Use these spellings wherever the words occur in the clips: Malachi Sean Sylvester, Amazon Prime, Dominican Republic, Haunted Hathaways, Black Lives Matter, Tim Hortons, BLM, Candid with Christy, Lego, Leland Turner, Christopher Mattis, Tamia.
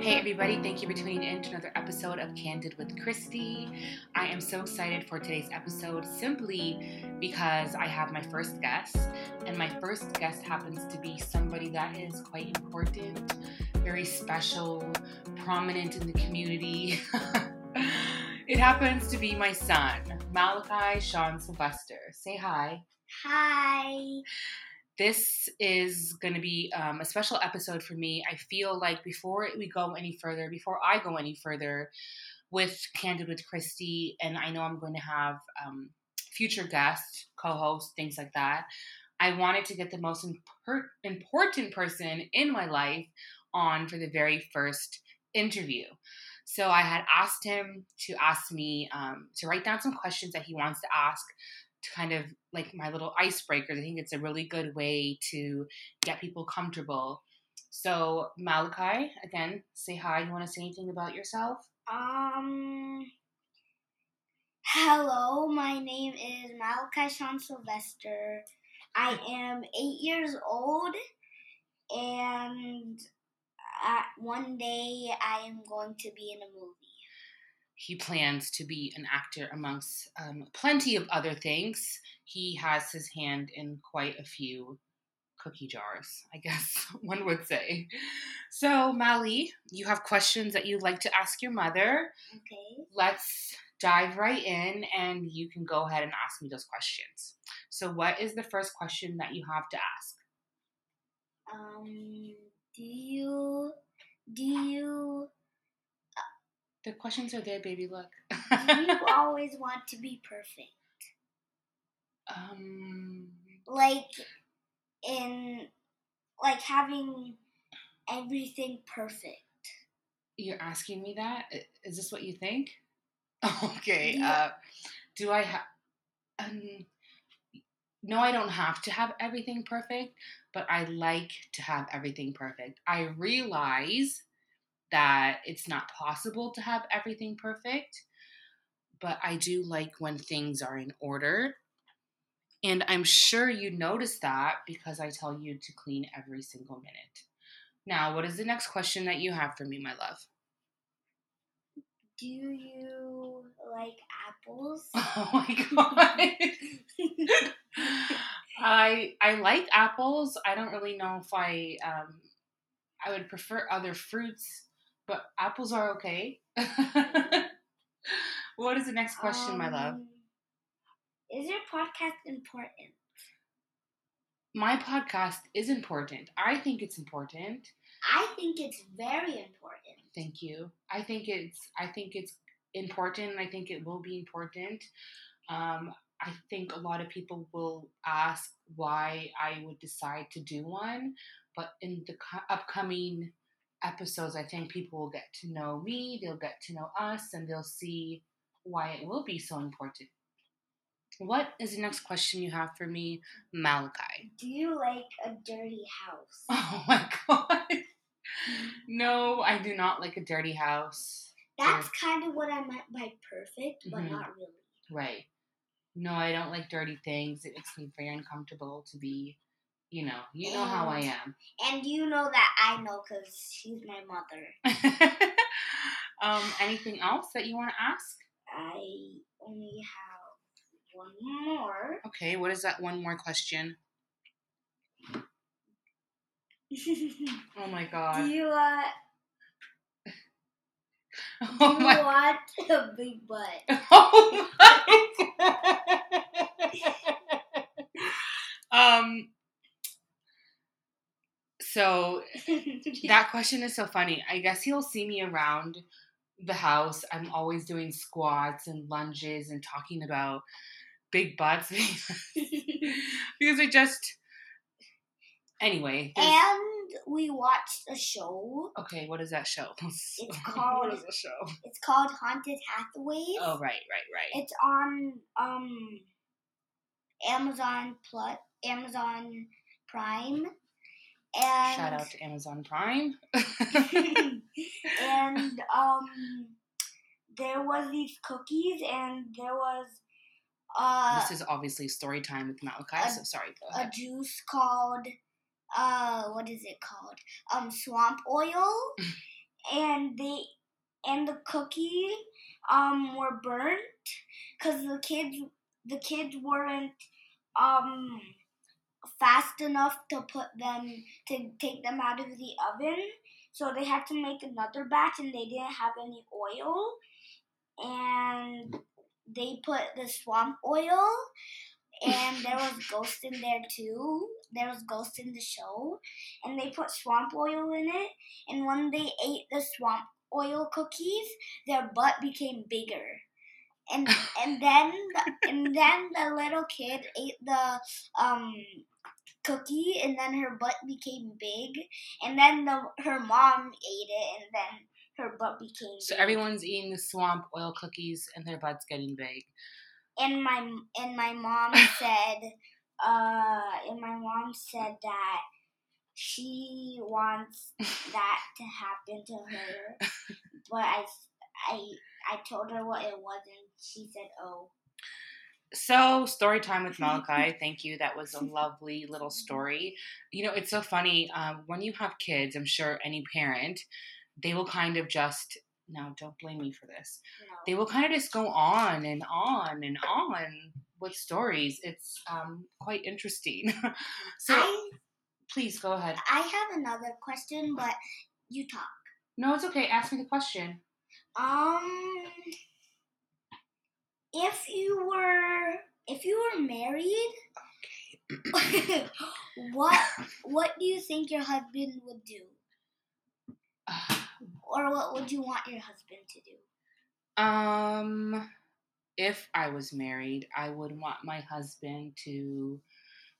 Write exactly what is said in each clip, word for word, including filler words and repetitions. Hey everybody, thank you for tuning in to another episode of Candid with Christy. I am so excited for today's episode simply because I have my first guest, and my first guest happens to be somebody that is quite important, very special, prominent in the community. It happens to be my son, Malachi Sean Sylvester. Say hi. Hi. This is going to be um, a special episode for me. I feel like before we go any further, before I go any further with Candid with Christy, and I know I'm going to have um, future guests, co-hosts, things like that, I wanted to get the most imp- important person in my life on for the very first interview. So I had asked him to ask me um, to write down some questions that he wants to ask, to kind of like my little icebreakers. I think it's a really good way to get people comfortable. So Malachi, again, say hi. You want to say anything about yourself? Um, hello, my name is Malachi Sean Sylvester. I am eight years old, and I, one day I am going to be in a movie. He plans to be an actor amongst um, plenty of other things. He has his hand in quite a few cookie jars, I guess one would say. So, Mally, you have questions that you'd like to ask your mother. Okay. Let's dive right in, and you can go ahead and ask me those questions. So, what is the first question that you have to ask? Um, do you... Do you... The questions are there, baby. Look. Do you always want to be perfect? Um. Like, in, like having everything perfect. You're asking me that? Is this what you think? Okay. Do, uh, do I have? Um, no, I don't have to have everything perfect, but I like to have everything perfect. I realize that it's not possible to have everything perfect, but I do like when things are in order. And I'm sure you notice that because I tell you to clean every single minute. Now, what is the next question that you have for me, my love? Do you like apples? Oh my God. I I like apples. I don't really know if I, um, I would prefer other fruits, but apples are okay. What is the next question, um, my love? Is your podcast important? My podcast is important. I think it's important. I think it's very important. Thank you. I think it's I think it's important, and I think it will be important. Um, I think a lot of people will ask why I would decide to do one, but in the co- upcoming episodes, I think people will get to know me, they'll get to know us, and they'll see why it will be so important. What is the next question you have for me, Malachi? Do you like a dirty house? Oh my God. No, I do not like a dirty house. That's or... kind of what I meant by perfect, but mm-hmm. not really. Right. No, I don't like dirty things. It makes me very uncomfortable to be... You know, you know and, how I am. And you know that I know because she's my mother. um, anything else that you want to ask? I only have one more. Okay, what is that one more question? Oh my God. Do you, uh, oh do my... you want a big butt? Oh my God. um... So that question is so funny. I guess he'll see me around the house. I'm always doing squats and lunges and talking about big butts. Because we just... Anyway. There's... And we watched a show. Okay, what is that show? It's called... What is the show? It's called Haunted Hathaways. Oh, right, right, right. It's on um Amazon Plus, Amazon Prime. And shout out to Amazon Prime. And um, there was these cookies, and there was uh. This is obviously story time with Malachi. A, so sorry, go ahead. A juice called uh, what is it called? Um, swamp oil, and they and the cookie um were burnt because the kids the kids weren't um fast enough to put them to take them out of the oven, so they had to make another batch, and they didn't have any oil, and they put the swamp oil, and there was ghosts in there too. There was ghosts in the show, and they put swamp oil in it, and when they ate the swamp oil cookies, their butt became bigger. And and then the, and then the little kid ate the um cookie, and then her butt became big, and then the, her mom ate it, and then her butt became so big. Everyone's eating the swamp oil cookies, and their butt's getting big. And my and my mom said, uh, and my mom said that she wants that to happen to her, but I I. I told her what it was, and she said, oh. So, story time with Malachi. Thank you. That was a lovely little story. You know, it's so funny. Um, when you have kids, I'm sure any parent, they will kind of just, no, don't blame me for this. No. They will kind of just go on and on and on with stories. It's um, quite interesting. So, I, please go ahead. I have another question, but you talk. No, it's okay. Ask me the question. Um, if you were, if you were married, okay. what, what do you think your husband would do? Uh, or what would you want your husband to do? Um, if I was married, I would want my husband to,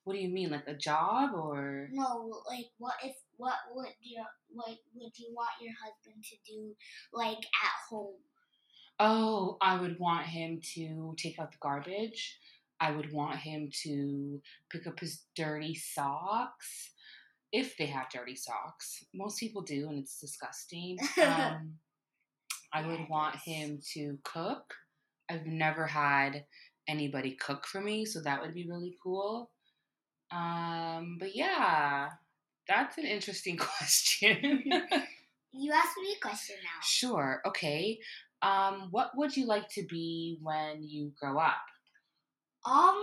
what do you mean, like a job or? No, like what if, what would your, what would you want your husband to do, like, at home? Oh, I would want him to take out the garbage. I would want him to pick up his dirty socks, if they have dirty socks. Most people do, and it's disgusting. Um, I would yes. want him to cook. I've never had anybody cook for me, so that would be really cool. Um, but yeah... That's an interesting question. You asked me a question now. Sure. Okay. Um, what would you like to be when you grow up? Um,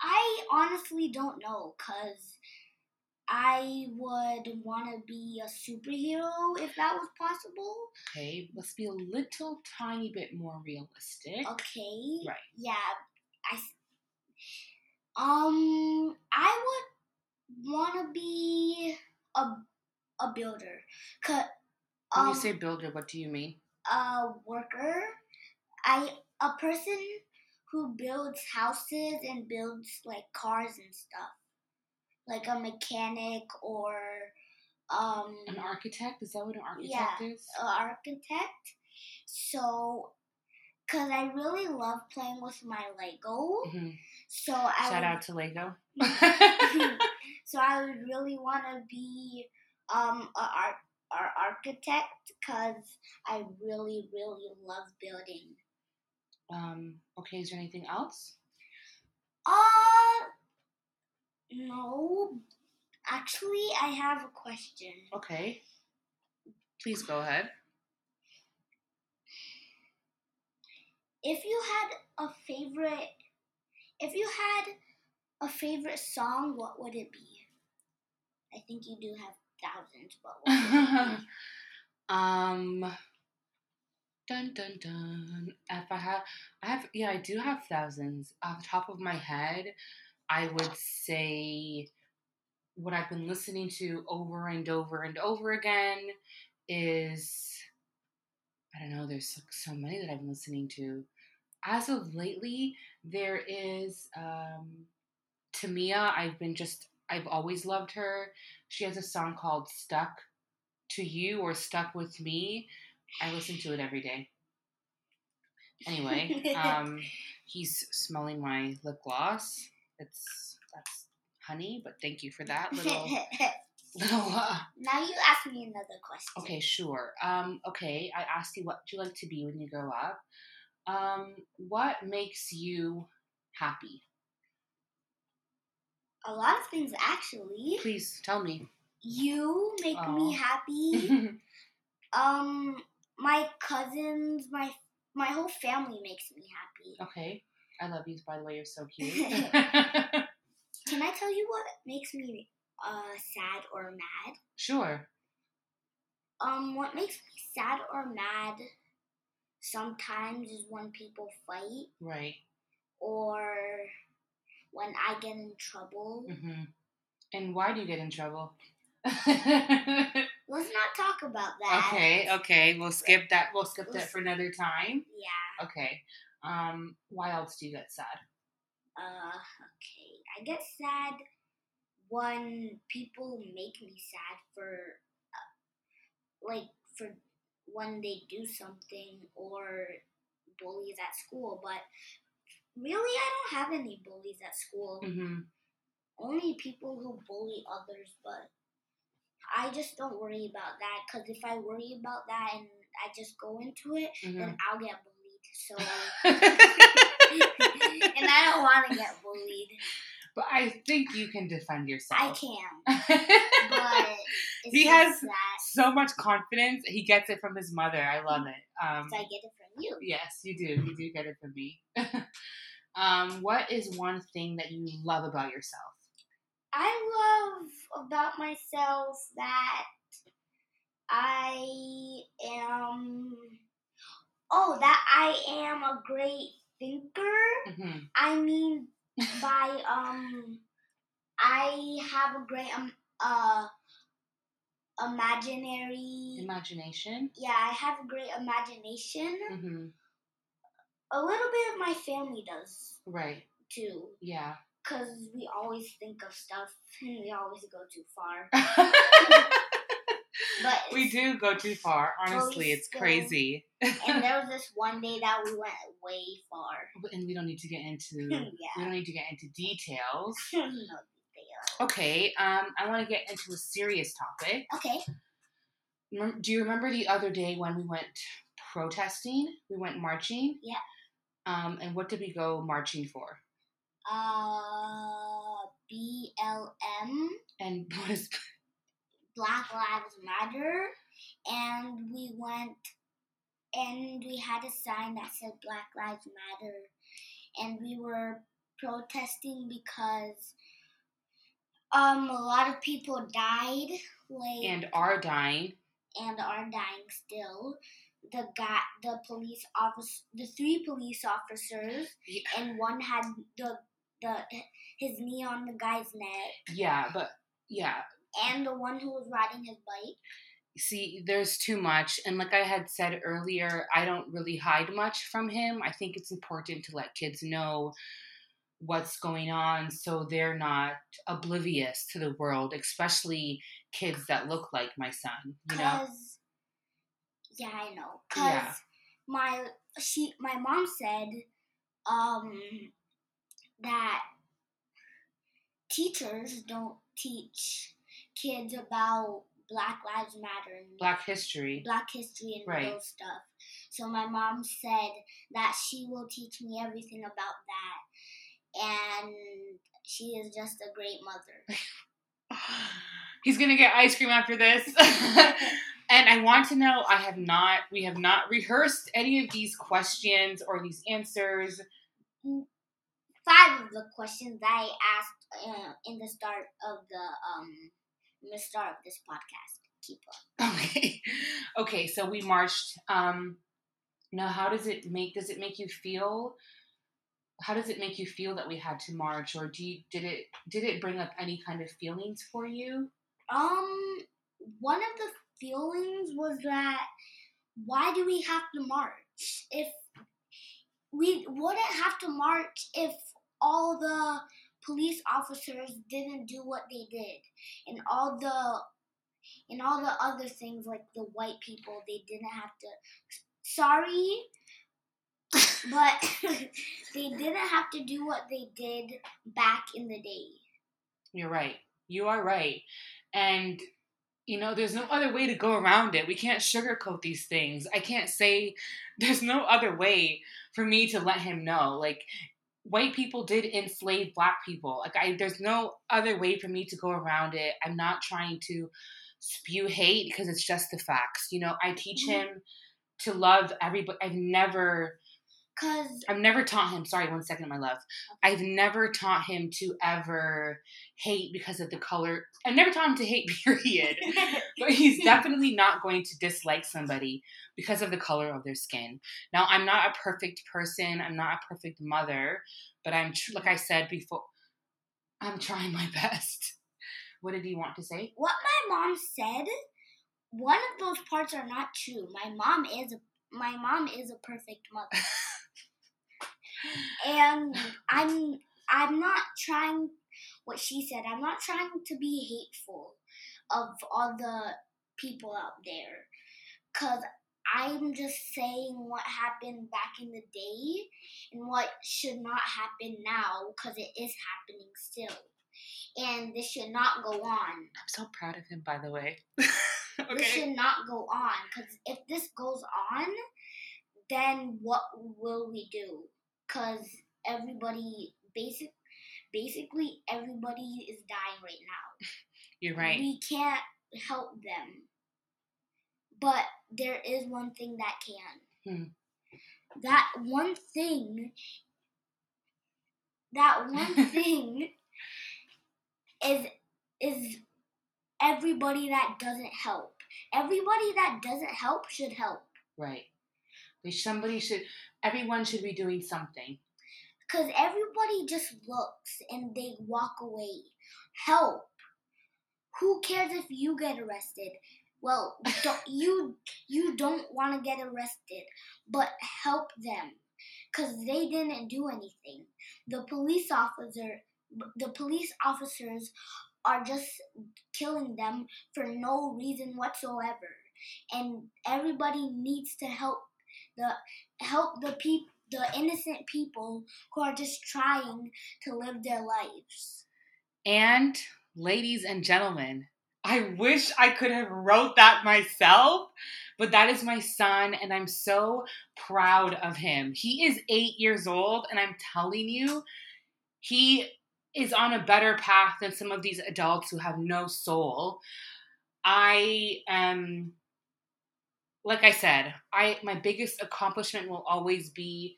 I honestly don't know, because I would want to be a superhero if that was possible. Okay. Let's be a little tiny bit more realistic. Okay. Right. Yeah. I, um, I would... want to be a a builder. Cause, um, when you say builder, what do you mean? A worker. I a person who builds houses and builds, like, cars and stuff. Like a mechanic or... Um, an architect? Is that what an architect yeah, is? Yeah, an architect. So, because I really love playing with my Lego. Mm-hmm. So I Shout would, out to Lego. So I would really want to be um a art an architect, because I really really love building. Um. Okay. Is there anything else? Uh. No. Actually, I have a question. Okay. Please go ahead. If you had a favorite, if you had. A favorite song, what would it be? I think you do have thousands, but what would it be? um, dun dun dun. If I have, I have, yeah, I do have thousands. Off the top of my head, I would say what I've been listening to over and over and over again is, I don't know, there's so, so many that I've been listening to. As of lately, there is, um, Tamia, I've been just, I've always loved her. She has a song called Stuck to You or Stuck with Me. I listen to it every day. Anyway, um, he's smelling my lip gloss. It's, that's honey, but thank you for that little, little, uh, now you ask me another question. Okay, sure. Um, okay, I asked you what you like to be when you grow up. Um, what makes you happy? A lot of things, actually. Please, tell me. You make oh. me happy. Um, my cousins, my my whole family makes me happy. Okay. I love you, by the way. You're so cute. Can I tell you what makes me uh, sad or mad? Sure. Um, what makes me sad or mad sometimes is when people fight. Right. Or when I get in trouble. Mm-hmm. And why do you get in trouble? Let's not talk about that. Okay, okay. We'll skip that. We'll skip that for another time. Yeah. Okay. Um, why else do you get sad? Uh, okay. I get sad when people make me sad for, uh, like, for when they do something or bullies at school. But really, I don't have any bullies at school. Mm-hmm. Only people who bully others, but I just don't worry about that, because if I worry about that and I just go into it, mm-hmm. then I'll get bullied. So, and I don't want to get bullied. But I think you can defend yourself. I can. But it's he has that. So much confidence. He gets it from his mother. I love it. Um, so I get it from you. Yes, you do. You do get it from me. um, what is one thing that you love about yourself? I love about myself that I am, oh, that I am a great thinker. Mm-hmm. I mean, by, um, I have a great, um, uh, imaginary. Imagination? Yeah, I have a great imagination. Mm-hmm. A little bit of my family does. Right. Too. Yeah. Because we always think of stuff and we always go too far. But we do go too far. Honestly, it's still crazy. And there was this one day that we went way far. And we don't need to get into yeah. we don't need to get into details. No details. Okay. Um, I want to get into a serious topic. Okay. Do you remember the other day when we went protesting? We went marching. Yeah. Um, and what did we go marching for? Uh, B L M. And what is Black Lives Matter. And we went, and we had a sign that said Black Lives Matter. And we were protesting because um a lot of people died. Like, and are dying. And are dying still. The guy, the police officer, the three police officers, yeah. and one had the the his knee on the guy's neck. Yeah, but yeah. And the one who was riding his bike. See, there's too much. And like I had said earlier, I don't really hide much from him. I think it's important to let kids know what's going on so they're not oblivious to the world, especially kids that look like my son, you know? Yeah, I know. Cause yeah. my she my mom said um that teachers don't teach kids about Black Lives Matter and Black history. Black history and right. real stuff. So my mom said that she will teach me everything about that, and she is just a great mother. He's gonna get ice cream after this. And I want to know, I have not, we have not rehearsed any of these questions or these answers. Five of the questions I asked uh, in the start of the, um, in the start of this podcast. Keep up. Okay. Okay. So we marched. Um, now, how does it make, does it make you feel, how does it make you feel that we had to march, or do you, did it, did it bring up any kind of feelings for you? Um, one of the feelings was that, why do we have to march? If we wouldn't have to march if all the police officers didn't do what they did, and all the and all the other things, like the white people, they didn't have to, sorry, but they didn't have to do what they did back in the day. You're right. You are right. And you know, there's no other way to go around it. We can't sugarcoat these things. I can't say there's no other way for me to let him know. Like, white people did enslave black people. Like, I, there's no other way for me to go around it. I'm not trying to spew hate because it's just the facts. You know, I teach mm-hmm. him to love everybody. I've never, Cause I've never taught him, sorry, one second, my love. I've never taught him to ever hate because of the color. I've never taught him to hate, period. But he's definitely not going to dislike somebody because of the color of their skin. Now, I'm not a perfect person. I'm not a perfect mother. But I'm, tr- like I said before, I'm trying my best. What did you want to say? What my mom said, one of those parts are not true. My mom is a, my mom is a perfect mother. And I'm I'm not trying, what she said, I'm not trying to be hateful of all the people out there. Because I'm just saying what happened back in the day and what should not happen now, because it is happening still. And this should not go on. I'm so proud of him, by the way. Okay. This should not go on, because if this goes on, then what will we do? Because everybody, basic, basically everybody is dying right now. You're right. We can't help them. But there is one thing that can. Hmm. That one thing, that one thing is is everybody that doesn't help. Everybody that doesn't help should help. Right. Somebody should, everyone should be doing something. Because everybody just looks and they walk away. Help. Who cares if you get arrested? Well, don't, you you don't want to get arrested, but help them, because they didn't do anything. The police officer, the police officers are just killing them for no reason whatsoever, and everybody needs to help the help the people, the innocent people who are just trying to live their lives. And ladies and gentlemen, I wish I could have wrote that myself, but that is my son, and I'm so proud of him. He is eight years old, and I'm telling you, he is on a better path than some of these adults who have no soul. I am, like I said, I my biggest accomplishment will always be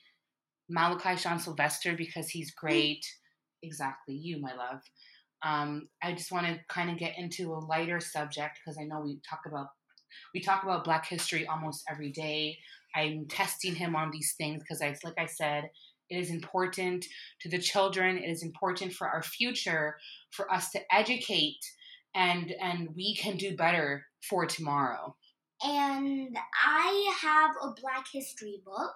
Malachi Sean Sylvester, because he's great. Exactly, you, my love. Um, I just want to kind of get into a lighter subject, because I know we talk about we talk about Black history almost every day. I'm testing him on these things because, I, like I said, it is important to the children. It is important for our future, for us to educate, and and we can do better for tomorrow. And I have a Black history book.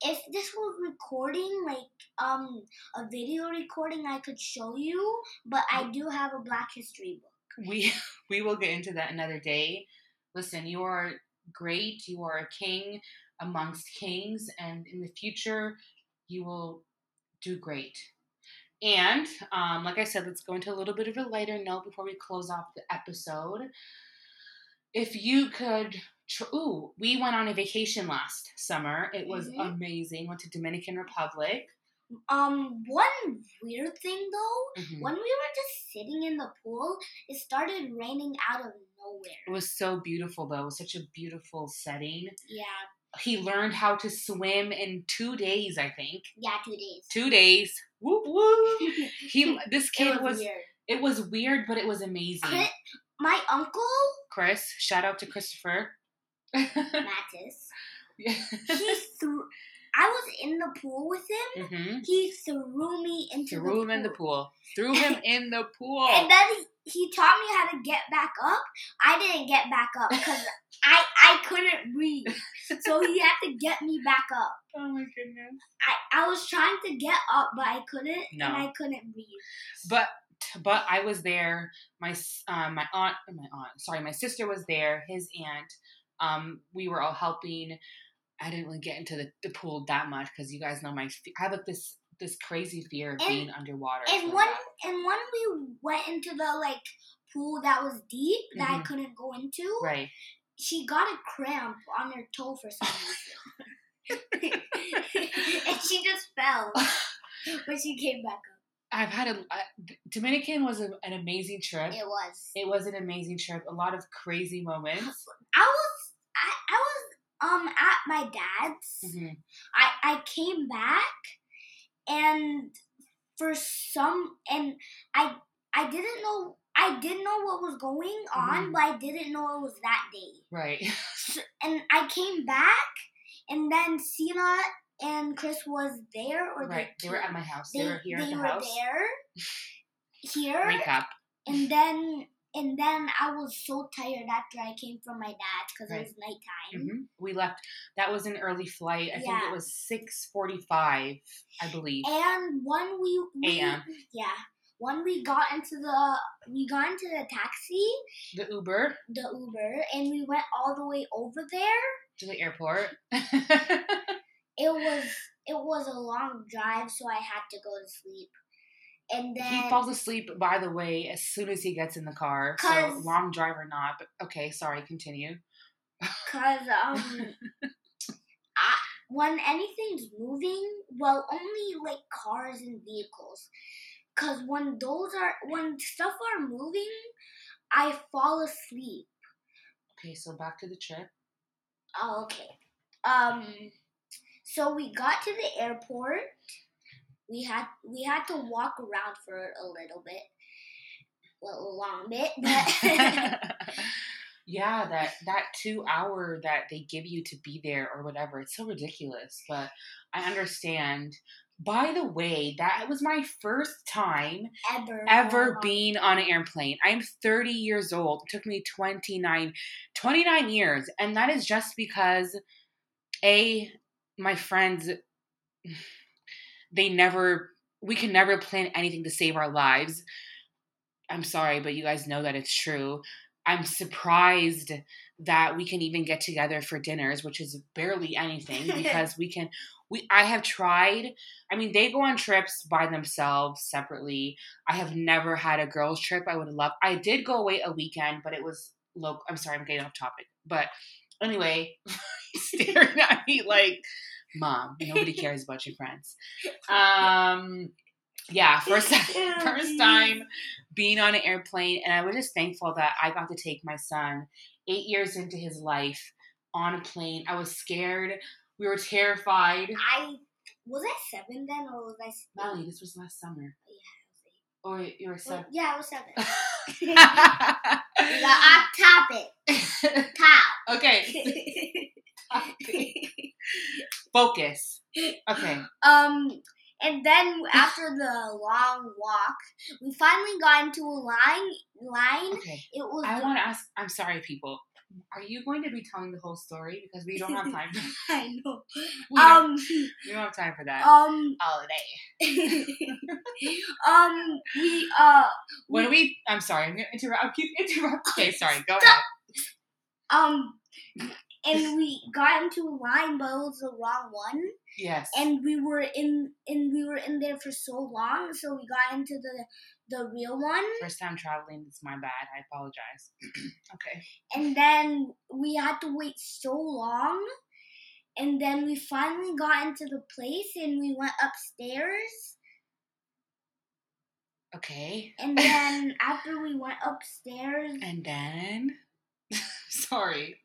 If this was recording, like um a video recording, I could show you, but I do have a Black history book. We we will get into that another day. Listen, you are great. You are a king amongst kings, and in the future, you will do great. And um, like I said, let's go into a little bit of a lighter note before we close off the episode. If you could, tr- ooh, we went on a vacation last summer. It was mm-hmm. amazing. Went to Dominican Republic. Um, one weird thing though, mm-hmm. when we were just sitting in the pool, it started raining out of nowhere. It was so beautiful though. It was such a beautiful setting. Yeah. He learned how to swim in two days, I think. Yeah, two days. Two days. Whoop whoop. He, this kid it was. was weird. It was weird, but it was amazing. It, my uncle. Chris, shout out to Christopher Mattis. Yeah. He threw. I was in the pool with him. Mm-hmm. He threw me into threw the pool. Threw him in the pool. Threw him in the pool. And then he, he taught me how to get back up. I didn't get back up because I I couldn't breathe. So he had to get me back up. Oh my goodness. I, I was trying to get up, but I couldn't, no. and I couldn't breathe. But. But I was there. My um, my aunt, my aunt. Sorry, my sister was there. His aunt. Um, we were all helping. I didn't really get into the, the pool that much because you guys know my. I have like this this crazy fear of and, being underwater. And when and when we went into the like pool that was deep that mm-hmm. I couldn't go into. Right. She got a cramp on her toe for some reason, and she just fell. But she came back up. I've had a I, Dominican was a, an amazing trip. It was. It was an amazing trip. A lot of crazy moments. I was I, I was um at my dad's. Mm-hmm. I I came back and for some and I I didn't know I didn't know what was going on, mm-hmm. but I didn't know it was that day. Right. So, and I came back and then Sina and Chris was there, or right. They, they were at my house. They, they were here they at the were house. They were there, here. Recap. And then, and then I was so tired after I came from my dad because right. it was nighttime. Mm-hmm. We left. That was an early flight. I yeah. think it was six forty-five, I believe. And when we, we a m yeah, when we got into the we got into the taxi, the Uber, the Uber, and we went all the way over there to the airport. It was it was a long drive, so I had to go to sleep. And then he falls asleep, by the way, as soon as he gets in the car. So long drive or not, but okay, sorry, continue. Cause um, I, when anything's moving, well, only like cars and vehicles. Cause when those are when stuff are moving, I fall asleep. Okay, so back to the trip. Oh, okay. Um. So we got to the airport. We had we had to walk around for a little bit, well, a long bit. But yeah, that that two hour that they give you to be there or whatever, it's so ridiculous. But I understand. By the way, that was my first time ever, ever being on an airplane. I'm thirty years old. It took me twenty-nine, twenty-nine years, and that is just because a my friends, they never, we can never plan anything to save our lives. I'm sorry, but you guys know that it's true. I'm surprised that we can even get together for dinners, which is barely anything because we can, we, I have tried, I mean, they go on trips by themselves separately. I have never had a girls trip. I would love, I did go away a weekend, but it was local. I'm sorry, I'm getting off topic, but anyway, staring at me like, Mom, nobody cares about your friends. Um, yeah, first first time being on an airplane, and I was just thankful that I got to take my son eight years into his life on a plane. I was scared. We were terrified. I was I seven then, or was I? Molly, this was last summer. Yeah, I was eight. Or you were seven. Well, yeah, I was seven. Off topic. Top. Okay. Focus. Okay. Um, and then after the long walk, we finally got into a line. Line. Okay. It was. I want to ask. I'm sorry, people. Are you going to be telling the whole story because we don't have time? For that. I know. We um. Don't, we don't have time for that. Um. All day. um. We uh. When we, we. I'm sorry. I'm gonna interrupt. I keep interrupting. Okay. Sorry. Go ahead. Um. And we got into a line, but it was the wrong one. Yes. And we were in, and we were in there for so long, so we got into the, the real one. First time traveling, it's my bad. I apologize. Okay. And then we had to wait so long, and then we finally got into the place, and we went upstairs. Okay. And then after we went upstairs. And then, sorry.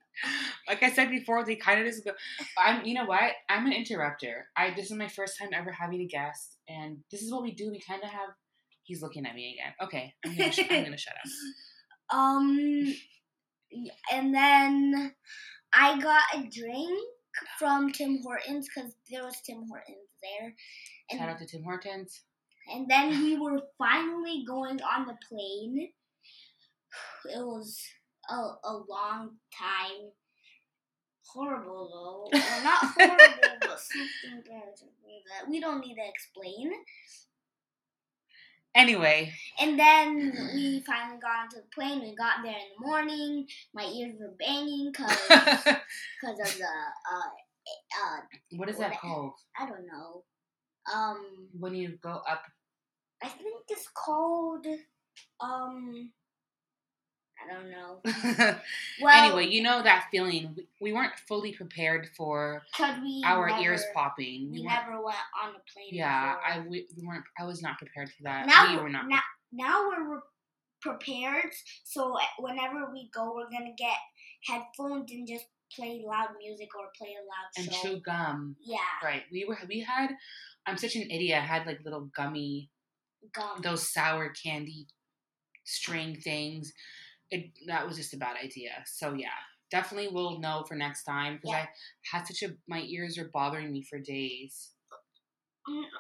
Like I said before, they kind of just go. I'm, you know what? I'm an interrupter. I this is my first time ever having a guest, and this is what we do. We kind of have. He's looking at me again. Okay, I'm gonna, sh- I'm gonna shut up. Um, and then I got a drink from Tim Hortons because there was Tim Hortons there. And, shout out to Tim Hortons. And then we were finally going on the plane. It was. A, a long time. Horrible, though. Well, not horrible, but something that we don't need to explain. Anyway. And then we finally got onto the plane. We got there in the morning. My ears were banging because of the... Uh, uh, what is what that I, called? I don't know. Um, when you go up? I think it's called... Um... I don't know. Well, anyway, you know that feeling. We, we weren't fully prepared for our never, ears popping. We, we never went on a plane. Yeah, before. I we, we weren't. I was not prepared for that. Now we were not. Now, now we're prepared. So whenever we go, we're gonna get headphones and just play loud music or play a loud and show. And chew gum. Yeah. Right. We were. We had. I'm such an idiot. I had like little gummy. Gum. Those sour candy string things. It, that was just a bad idea. So yeah, definitely we'll know for next time because yeah. I had such a my ears are bothering me for days.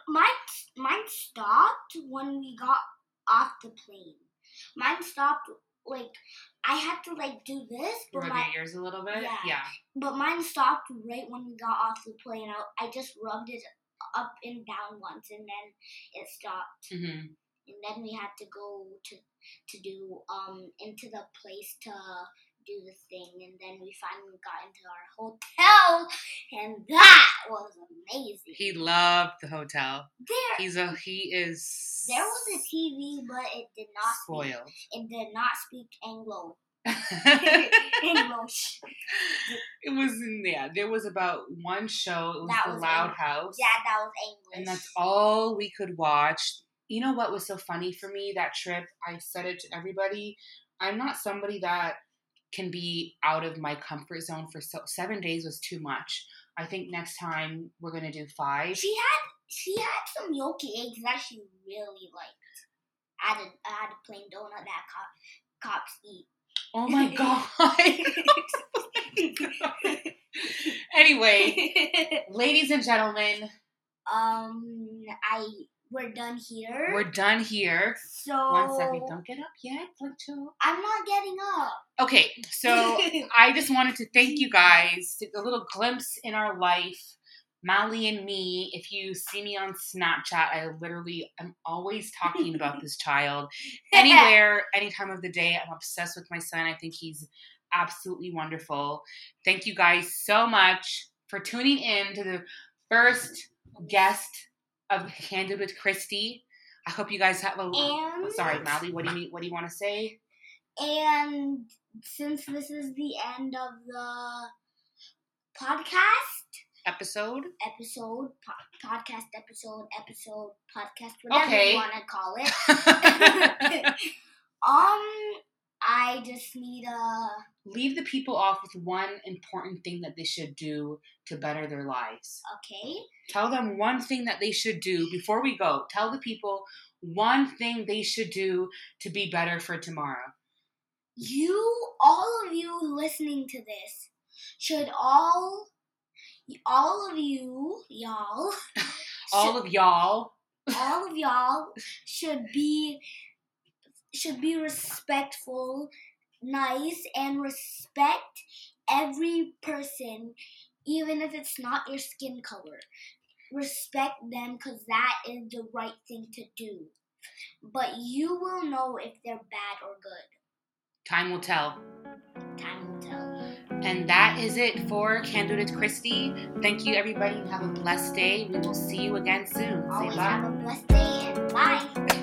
Mine mine stopped when we got off the plane. Mine stopped like I had to like do this, but rub my your ears a little bit. Yeah, yeah. But mine stopped right when we got off the plane. I, I just rubbed it up and down once, and then it stopped. Mm-hmm. And then we had to go to to do um into the place to do the thing, and then we finally got into our hotel, and that was amazing. He loved the hotel. There, he's a he is. There was a T V, but it did not spoiled. Speak, it did not speak Anglo. English. It was in yeah, there was about one show. It was that the was Loud English. House. Yeah, that was English, and that's all we could watch. You know what was so funny for me that trip? I said it to everybody. I'm not somebody that can be out of my comfort zone for so, seven days was too much. I think next time we're gonna do five. She had she had some gnocchi eggs that she really liked. I had a, I had a plain donut that cop, cops eat. Oh my god! Oh my god. Anyway, ladies and gentlemen, um, I. We're done here. We're done here. So one second, don't get up yet. Like two. I'm not getting up. Okay, so I just wanted to thank you guys. A little glimpse in our life, Molly and me. If you see me on Snapchat, I literally am always talking about this child. Anywhere, any time of the day, I'm obsessed with my son. I think he's absolutely wonderful. Thank you guys so much for tuning in to the first guest of Candid with Christy. I hope you guys have a and, sorry, Molly, what do you need, what do you want to say? And since this is the end of the podcast episode, episode po- podcast episode, episode podcast, whatever okay. you want to call it. um, I just need a leave the people off with one important thing that they should do to better their lives. Okay. Tell them one thing that they should do before we go. Tell the people one thing they should do to be better for tomorrow. You, all of you listening to this, should all, all of you, y'all. all should, of y'all. all of y'all should be, should be respectful, nice, and respect every person, even if it's not your skin color. Respect them because that is the right thing to do. But you will know if they're bad or good. Time will tell. Time will tell. And that is it for Candid with Christy. Thank you, everybody. Have a blessed day. We will see you again soon. Always say bye. Have a blessed day and bye.